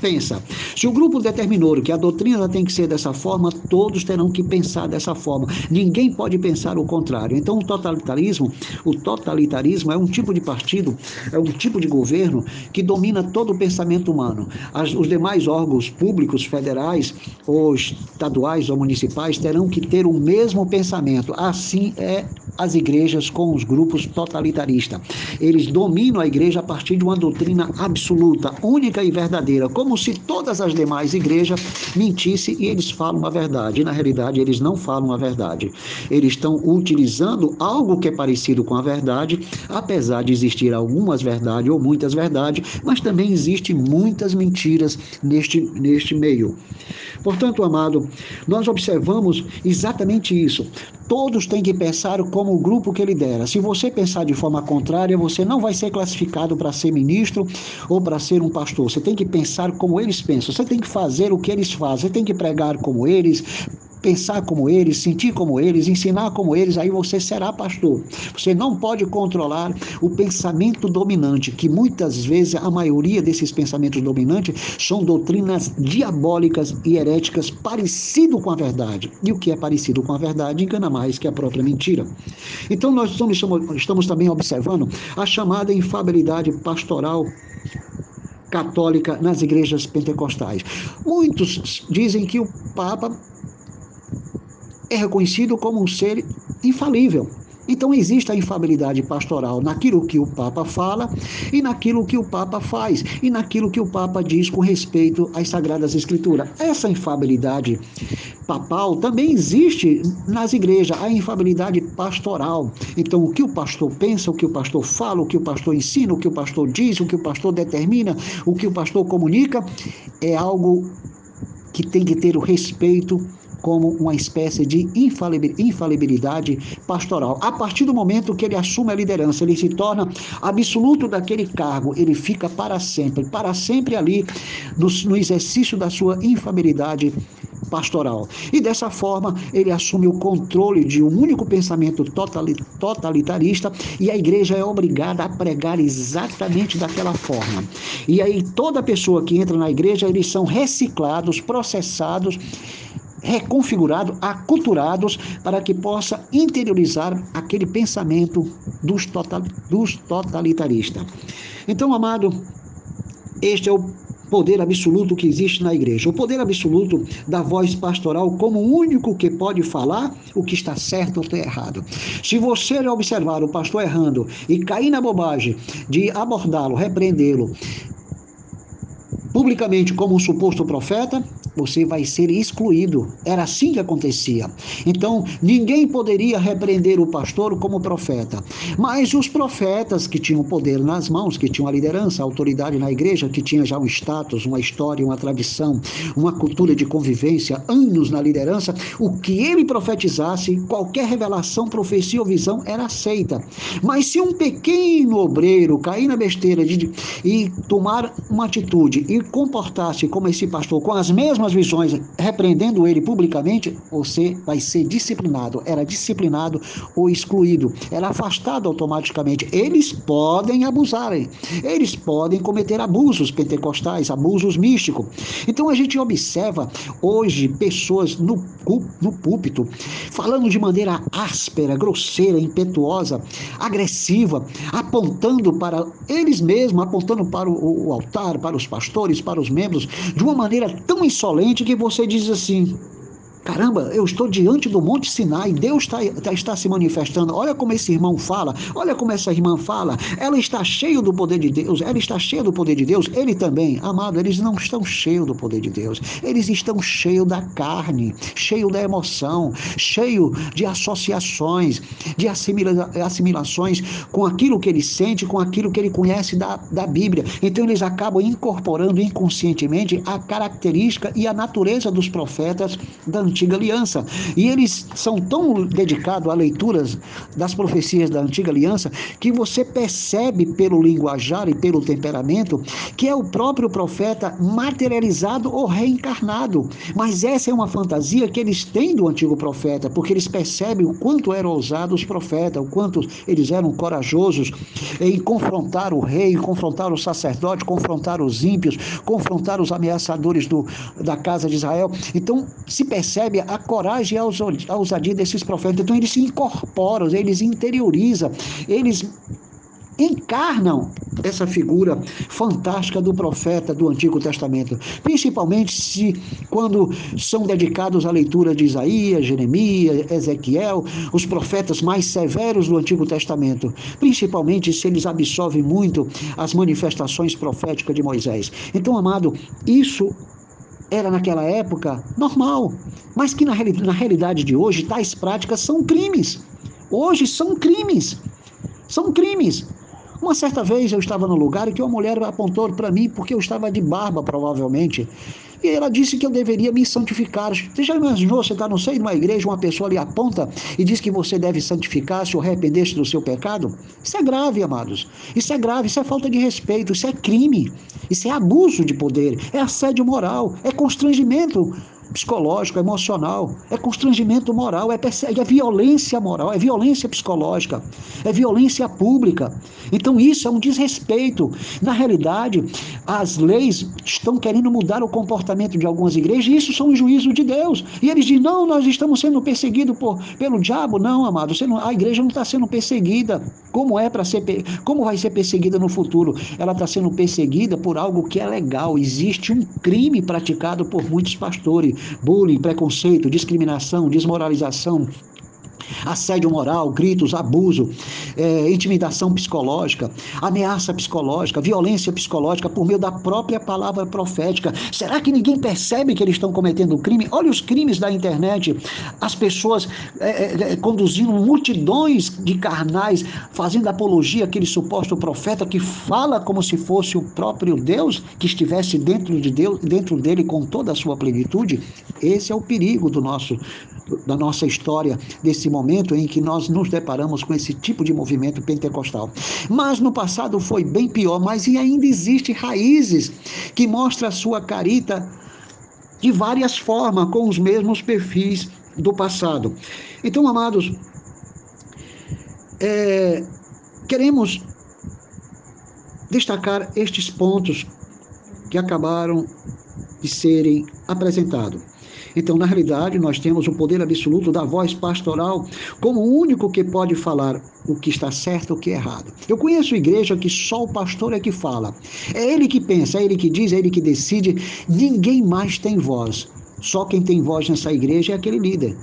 pensa. Se o grupo determinou que a doutrina tem que ser dessa forma, todos terão que pensar dessa forma. Ninguém pode pensar o contrário. Então, o totalitarismo é um tipo de partido, é um tipo de governo que domina todo o pensamento humano. Os demais órgãos públicos, federais, ou estaduais, ou municipais, terão que ter o mesmo pensamento. Assim é as igrejas com os grupos totalitaristas. Eles dominam a igreja a partir de uma doutrina absoluta, única e verdadeira, como se todas as demais igrejas mentissem e eles falam a verdade. E, na realidade, eles não falam a verdade. Eles estão utilizando algo que é parecido com a verdade, apesar de existir algumas verdades ou muitas verdades, mas também existem muitas mentiras neste meio. Portanto, amado, nós observamos exatamente isso. Todos têm que pensar como o grupo que lidera. Se você pensar de forma contrária, você não vai ser classificado para ser ministro ou para ser um pastor. Você tem que pensar como eles pensam, você tem que fazer o que eles fazem, você tem que pregar como eles, pensar como eles, sentir como eles, ensinar como eles, aí você será pastor. Você não pode controlar o pensamento dominante, que muitas vezes a maioria desses pensamentos dominantes são doutrinas diabólicas e heréticas, parecido com a verdade. E o que é parecido com a verdade engana mais que a própria mentira. Então nós estamos também observando a chamada infalibilidade pastoral católica nas igrejas pentecostais. Muitos dizem que o Papa é reconhecido como um ser infalível. Então existe a infalibilidade pastoral naquilo que o Papa fala e naquilo que o Papa faz e naquilo que o Papa diz com respeito às Sagradas Escrituras. Essa infalibilidade papal também existe nas igrejas, a infalibilidade pastoral. Então o que o pastor pensa, o que o pastor fala, o que o pastor ensina, o que o pastor diz, o que o pastor determina, o que o pastor comunica, é algo que tem que ter o respeito como uma espécie de infalibilidade pastoral. A partir do momento que ele assume a liderança, ele se torna absoluto daquele cargo, ele fica para sempre ali no exercício da sua infalibilidade pastoral. E dessa forma, ele assume o controle de um único pensamento totalitarista e a igreja é obrigada a pregar exatamente daquela forma. E aí toda pessoa que entra na igreja, eles são reciclados, processados, reconfigurados, aculturados, para que possa interiorizar aquele pensamento dos totalitaristas. Então, amado, este é o poder absoluto que existe na igreja, o poder absoluto da voz pastoral como o único que pode falar o que está certo ou está errado. Se você observar o pastor errando e cair na bobagem de abordá-lo, repreendê-lo publicamente como um suposto profeta, você vai ser excluído. Era assim que acontecia. Então, ninguém poderia repreender o pastor como profeta. Mas os profetas que tinham poder nas mãos, que tinham a liderança, a autoridade na igreja, que tinha já um status, uma história, uma tradição, uma cultura de convivência, anos na liderança, o que ele profetizasse, qualquer revelação, profecia ou visão era aceita. Mas se um pequeno obreiro cair na besteira e tomar uma atitude e comportar-se como esse pastor, com as mesmas visões, repreendendo ele publicamente, você vai ser disciplinado, era disciplinado ou excluído, era afastado automaticamente. Eles podem abusarem, eles podem cometer abusos pentecostais, abusos místicos. Então a gente observa hoje pessoas no púlpito, falando de maneira áspera, grosseira, impetuosa, agressiva, apontando para eles mesmos, apontando para o altar, para os pastores, para os membros, de uma maneira tão insolente que você diz assim: caramba, eu estou diante do Monte Sinai, Deus está se manifestando, olha como esse irmão fala, olha como essa irmã fala, ela está cheia do poder de Deus, ela está cheia do poder de Deus, ele também. Amado, eles não estão cheios do poder de Deus, eles estão cheios da carne, cheios da emoção, cheios de associações, de assimilações com aquilo que ele sente, com aquilo que ele conhece da Bíblia. Então eles acabam incorporando inconscientemente a característica e a natureza dos profetas da Antiga Aliança, e eles são tão dedicados a leituras das profecias da Antiga Aliança que você percebe pelo linguajar e pelo temperamento que é o próprio profeta materializado ou reencarnado. Mas essa é uma fantasia que eles têm do antigo profeta, porque eles percebem o quanto eram ousados os profetas, o quanto eles eram corajosos em confrontar o rei, confrontar o sacerdote, confrontar os ímpios, confrontar os ameaçadores da casa de Israel. Então se percebe a coragem e a ousadia desses profetas. Então eles se incorporam, eles interiorizam, eles encarnam essa figura fantástica do profeta do Antigo Testamento, principalmente quando são dedicados à leitura de Isaías, Jeremias, Ezequiel, os profetas mais severos do Antigo Testamento, principalmente se eles absorvem muito as manifestações proféticas de Moisés. Então, amado, isso era naquela época normal, mas que na realidade de hoje tais práticas são crimes. Hoje são crimes, são crimes. Uma certa vez eu estava num lugar em que uma mulher apontou para mim porque eu estava de barba, provavelmente, e ela disse que eu deveria me santificar. Você já imaginou, você está, não sei, numa igreja, uma pessoa lhe aponta e diz que você deve santificar-se ou arrepender-se do seu pecado? Isso é grave, amados. Isso é grave, isso é falta de respeito, isso é crime, isso é abuso de poder, é assédio moral, é constrangimento psicológico, emocional, é constrangimento moral, é violência moral, é violência psicológica, é violência pública. Então isso é um desrespeito. Na realidade, as leis estão querendo mudar o comportamento de algumas igrejas, e isso são um juízo de Deus. E eles dizem, não, nós estamos sendo perseguidos pelo diabo. Não, amado, a igreja não está sendo perseguida. Como vai ser perseguida no futuro? Ela está sendo perseguida por algo que é legal. Existe um crime praticado por muitos pastores: bullying, preconceito, discriminação, desmoralização, assédio moral, gritos, abuso, intimidação psicológica, ameaça psicológica, violência psicológica por meio da própria palavra profética. Será que ninguém percebe que eles estão cometendo um crime? Olha os crimes da internet, as pessoas conduzindo multidões de carnais, fazendo apologia àquele suposto profeta que fala como se fosse o próprio Deus, que estivesse dentro dele com toda a sua plenitude. Esse é o perigo da nossa história, desse momento em que nós nos deparamos com esse tipo de movimento pentecostal. Mas no passado foi bem pior, mas ainda existem raízes que mostram a sua carita de várias formas, com os mesmos perfis do passado. Então, amados, queremos destacar estes pontos que acabaram de serem apresentados. Então, na realidade, nós temos o poder absoluto da voz pastoral como o único que pode falar o que está certo e o que é errado. Eu conheço igreja que só o pastor é que fala. É ele que pensa, é ele que diz, é ele que decide. Ninguém mais tem voz. Só quem tem voz nessa igreja é aquele líder.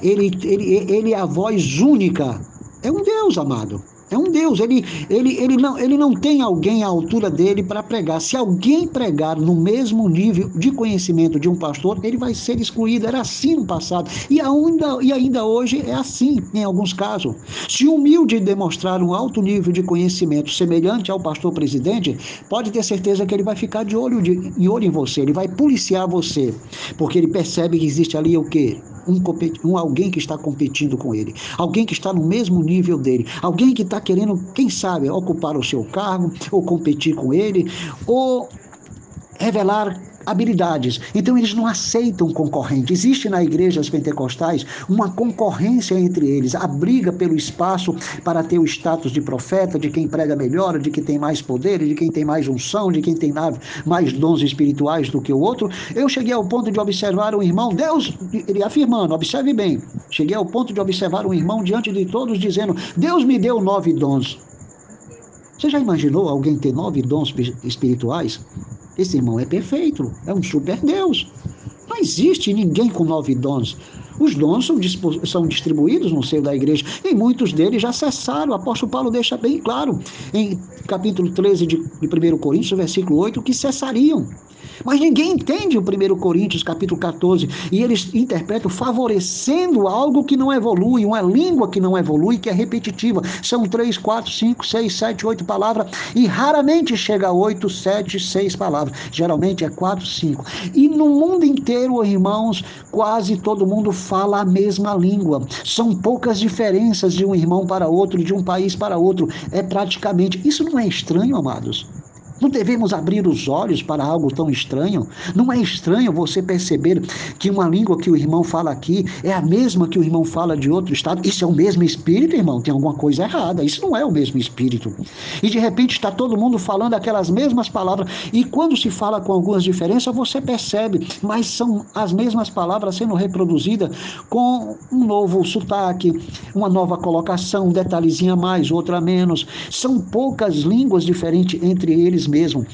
Ele é a voz única. É um Deus, amado. É um Deus, ele não tem alguém à altura dele para pregar. Se alguém pregar no mesmo nível de conhecimento de um pastor, ele vai ser excluído. Era assim no passado e ainda hoje é assim em alguns casos. Se o humilde demonstrar um alto nível de conhecimento semelhante ao pastor presidente, pode ter certeza que ele vai ficar de olho em você, ele vai policiar você, porque ele percebe que existe ali o quê? Alguém que está competindo com ele, alguém que está no mesmo nível dele, alguém que está querendo, quem sabe, ocupar o seu cargo, ou competir com ele, ou revelar habilidades. Então eles não aceitam concorrente. Existe na igreja das pentecostais uma concorrência entre eles, a briga pelo espaço para ter o status de profeta, de quem prega melhor, de quem tem mais poder, de quem tem mais unção, de quem tem mais dons espirituais do que o outro. Eu cheguei ao ponto de observar um irmão, Deus, ele afirmando, observe bem, cheguei ao ponto de observar um irmão diante de todos dizendo, Deus me deu 9 dons. Você já imaginou alguém ter 9 dons espirituais? Esse irmão é perfeito, é um super Deus. Não existe ninguém com 9 dons. Os dons são distribuídos no seio da igreja, e muitos deles já cessaram. O apóstolo Paulo deixa bem claro, em capítulo 13 de 1 Coríntios, versículo 8, que cessariam. Mas ninguém entende o 1 Coríntios, capítulo 14, e eles interpretam favorecendo algo que não evolui, uma língua que não evolui, que é repetitiva. São 3, 4, 5, 6, 7, 8 palavras, e raramente chega a 8, 7, 6 palavras. Geralmente é 4, 5. E no mundo inteiro, irmãos, quase todo mundo fala a mesma língua. São poucas diferenças de um irmão para outro, de um país para outro. É praticamente... Isso não é estranho, amados? Não devemos abrir os olhos para algo tão estranho? Não é estranho você perceber que uma língua que o irmão fala aqui é a mesma que o irmão fala de outro estado? Isso é o mesmo espírito, irmão? Tem alguma coisa errada. Isso não é o mesmo espírito. E de repente está todo mundo falando aquelas mesmas palavras. E quando se fala com algumas diferenças, você percebe. Mas são as mesmas palavras sendo reproduzidas com um novo sotaque, uma nova colocação, um detalhezinho a mais, outro a menos. São poucas línguas diferentes entre eles mesmo,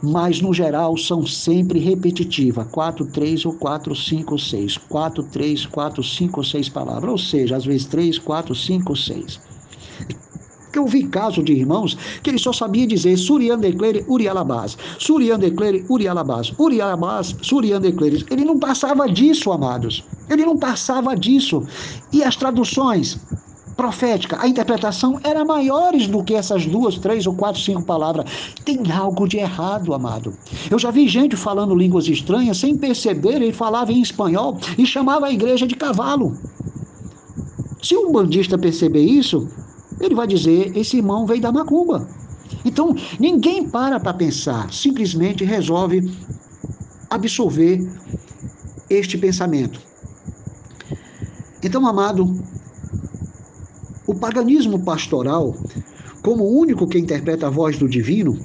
mas no geral são sempre repetitivas, 4, 3 ou 4, 5, 6, 4, 3, 4, 5, 6 palavras, ou seja, às vezes 3, 4, 5, 6. Eu vi casos de irmãos que ele só sabia dizer Suriandeclere, Urialabás, Suriandeclere, Urialabás, Urialabás, Suriandeclere. Ele não passava disso, amados, ele não passava disso. E as traduções profética, a interpretação era maiores do que essas 2, 3 ou 4, 5 palavras. Tem algo de errado, amado. Eu já vi gente falando línguas estranhas sem perceber. Ele falava em espanhol e chamava a igreja de cavalo. Se um bandista perceber isso, ele vai dizer, esse irmão veio da macumba. Então, ninguém para pensar, simplesmente resolve absorver este pensamento. Então, amado, o paganismo pastoral, como o único que interpreta a voz do divino,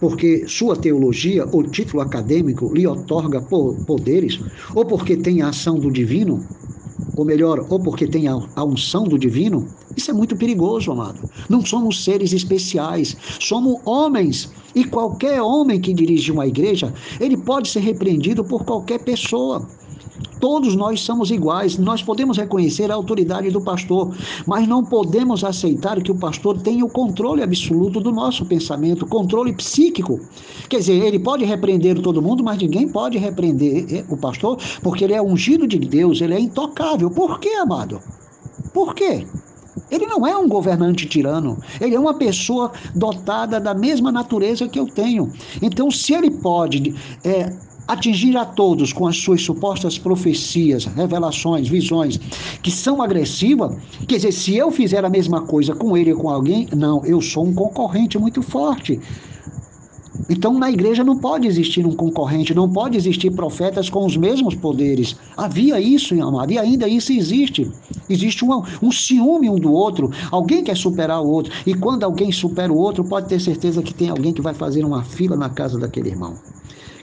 porque sua teologia ou título acadêmico lhe otorga poderes, ou porque tem a ação do divino, ou melhor, ou porque tem a unção do divino, isso é muito perigoso, amado. Não somos seres especiais, somos homens, e qualquer homem que dirige uma igreja, ele pode ser repreendido por qualquer pessoa. Todos nós somos iguais, nós podemos reconhecer a autoridade do pastor, mas não podemos aceitar que o pastor tenha o controle absoluto do nosso pensamento, controle psíquico. Quer dizer, ele pode repreender todo mundo, mas ninguém pode repreender o pastor, porque ele é ungido de Deus, ele é intocável. Por quê, amado? Por quê? Ele não é um governante tirano, ele é uma pessoa dotada da mesma natureza que eu tenho. Então, se ele pode atingir a todos com as suas supostas profecias, revelações, visões, que são agressivas, quer dizer, se eu fizer a mesma coisa com ele ou com alguém, não, eu sou um concorrente muito forte. Então, na igreja não pode existir um concorrente, não pode existir profetas com os mesmos poderes. Havia isso, amado, e ainda isso existe. Existe um ciúme um do outro, alguém quer superar o outro, e quando alguém supera o outro, pode ter certeza que tem alguém que vai fazer uma fila na casa daquele irmão,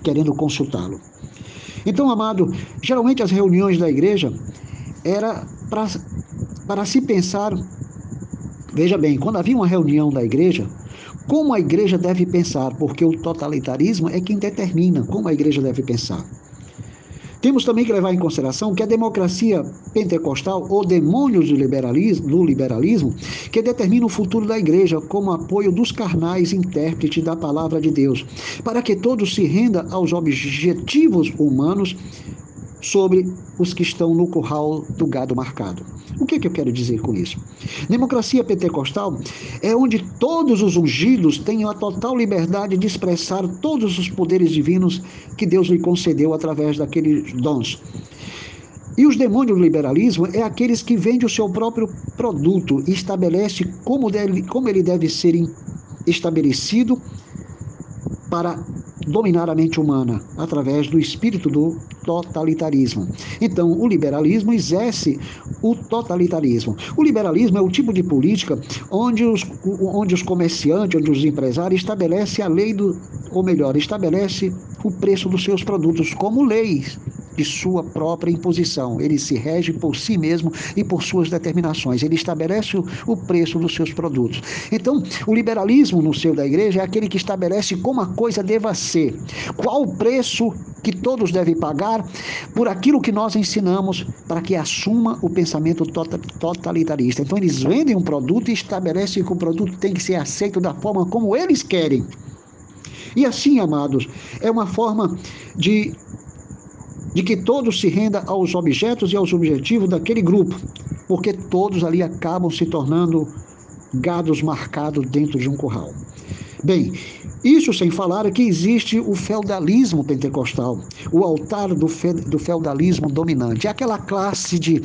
querendo consultá-lo. Então, amado, geralmente as reuniões da igreja era para se pensar, veja bem, quando havia uma reunião da igreja, como a igreja deve pensar, porque o totalitarismo é quem determina como a igreja deve pensar. Temos também que levar em consideração que a democracia pentecostal, ou demônios do liberalismo, que determina o futuro da igreja como apoio dos carnais intérpretes da palavra de Deus, para que todos se rendam aos objetivos humanos sobre os que estão no curral do gado marcado. O que eu quero dizer com isso? Democracia pentecostal é onde todos os ungidos têm a total liberdade de expressar todos os poderes divinos que Deus lhe concedeu através daqueles dons. E os demônios do liberalismo é aqueles que vendem o seu próprio produto e estabelece como ele deve ser estabelecido para dominar a mente humana através do espírito do totalitarismo. Então, o liberalismo exerce o totalitarismo. O liberalismo é o tipo de política onde os comerciantes, onde os empresários estabelecem a lei estabelece o preço dos seus produtos como leis de sua própria imposição. Ele se rege por si mesmo e por suas determinações. Ele estabelece o preço dos seus produtos. Então, o liberalismo no seio da igreja é aquele que estabelece como a coisa deva ser, qual o preço que todos devem pagar por aquilo que nós ensinamos para que assuma o pensamento totalitarista. Então, eles vendem um produto e estabelecem que o produto tem que ser aceito da forma como eles querem. E assim, amados, é uma forma de que todos se rendam aos objetos e aos objetivos daquele grupo, porque todos ali acabam se tornando gados marcados dentro de um curral. Bem, isso sem falar que existe o feudalismo pentecostal, o altar do feudalismo dominante. Aquela classe de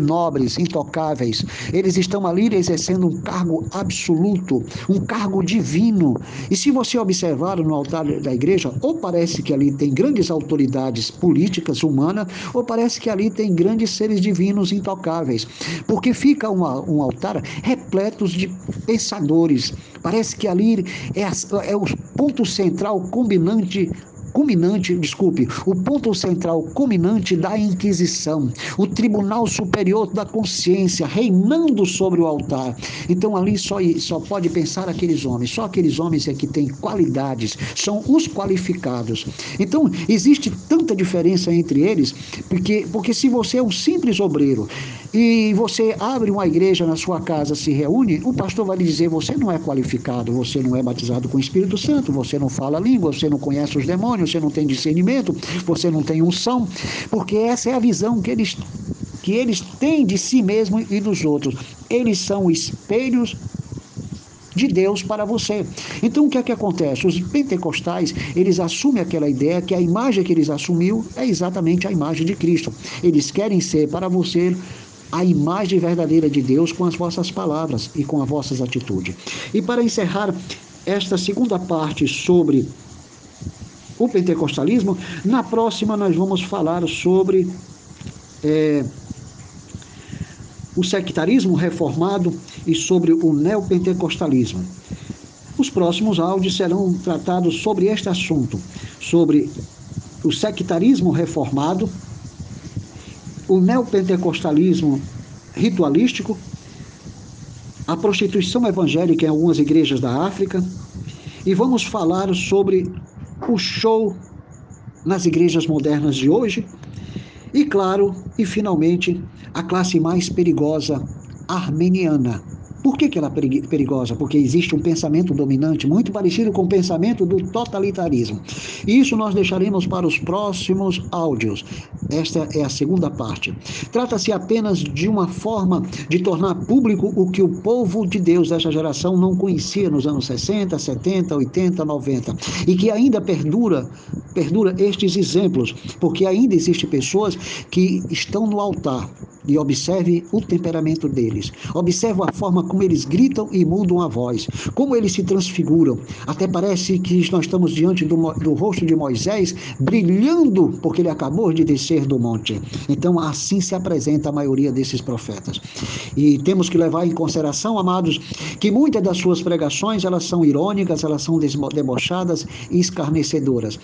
nobres intocáveis, eles estão ali exercendo um cargo absoluto, um cargo divino. E se você observar no altar da igreja, ou parece que ali tem grandes autoridades políticas, humanas, ou parece que ali tem grandes seres divinos intocáveis, porque fica um altar repleto de pensadores. Parece que ali é o ponto central culminante da Inquisição, o Tribunal Superior da Consciência, reinando sobre o altar. Então ali só pode pensar aqueles homens, só aqueles homens é que têm qualidades, são os qualificados. Então existe tanta diferença entre eles, porque se você é um simples obreiro e você abre uma igreja na sua casa, se reúne, o pastor vai lhe dizer: você não é qualificado, você não é batizado com o Espírito Santo, você não fala língua, você não conhece os demônios, você não tem discernimento, você não tem unção, porque essa é a visão que eles têm de si mesmos e dos outros. Eles são espelhos de Deus para você. Então o que é que acontece? Os pentecostais, eles assumem aquela ideia que a imagem que eles assumiu é exatamente a imagem de Cristo. Eles querem ser para você a imagem verdadeira de Deus com as vossas palavras e com as vossas atitudes. E para encerrar esta segunda parte sobre o pentecostalismo. Na próxima nós vamos falar sobre o sectarismo reformado e sobre o neopentecostalismo. Os próximos áudios serão tratados sobre este assunto, sobre o sectarismo reformado, o neopentecostalismo ritualístico, a prostituição evangélica em algumas igrejas da África, e vamos falar sobre o show nas igrejas modernas de hoje e, claro, e finalmente, a classe mais perigosa, armeniana. Por que ela é perigosa? Porque existe um pensamento dominante muito parecido com o pensamento do totalitarismo. E isso nós deixaremos para os próximos áudios. Esta é a segunda parte. Trata-se apenas de uma forma de tornar público o que o povo de Deus dessa geração não conhecia nos anos 60, 70, 80, 90. E que ainda perdura estes exemplos, porque ainda existem pessoas que estão no altar. E observe o temperamento deles. Observe a forma como eles gritam e mudam a voz. Como eles se transfiguram. Até parece que nós estamos diante do rosto de Moisés, brilhando, porque ele acabou de descer do monte. Então, assim se apresenta a maioria desses profetas. E temos que levar em consideração, amados, que muitas das suas pregações, elas são irônicas, elas são debochadas e escarnecedoras.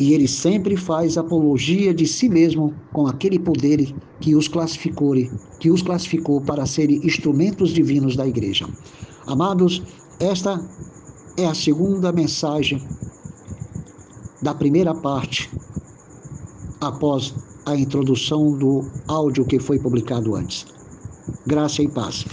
E ele sempre faz apologia de si mesmo com aquele poder que os classificou para serem instrumentos divinos da igreja. Amados, esta é a segunda mensagem da primeira parte, após a introdução do áudio que foi publicado antes. Graça e paz.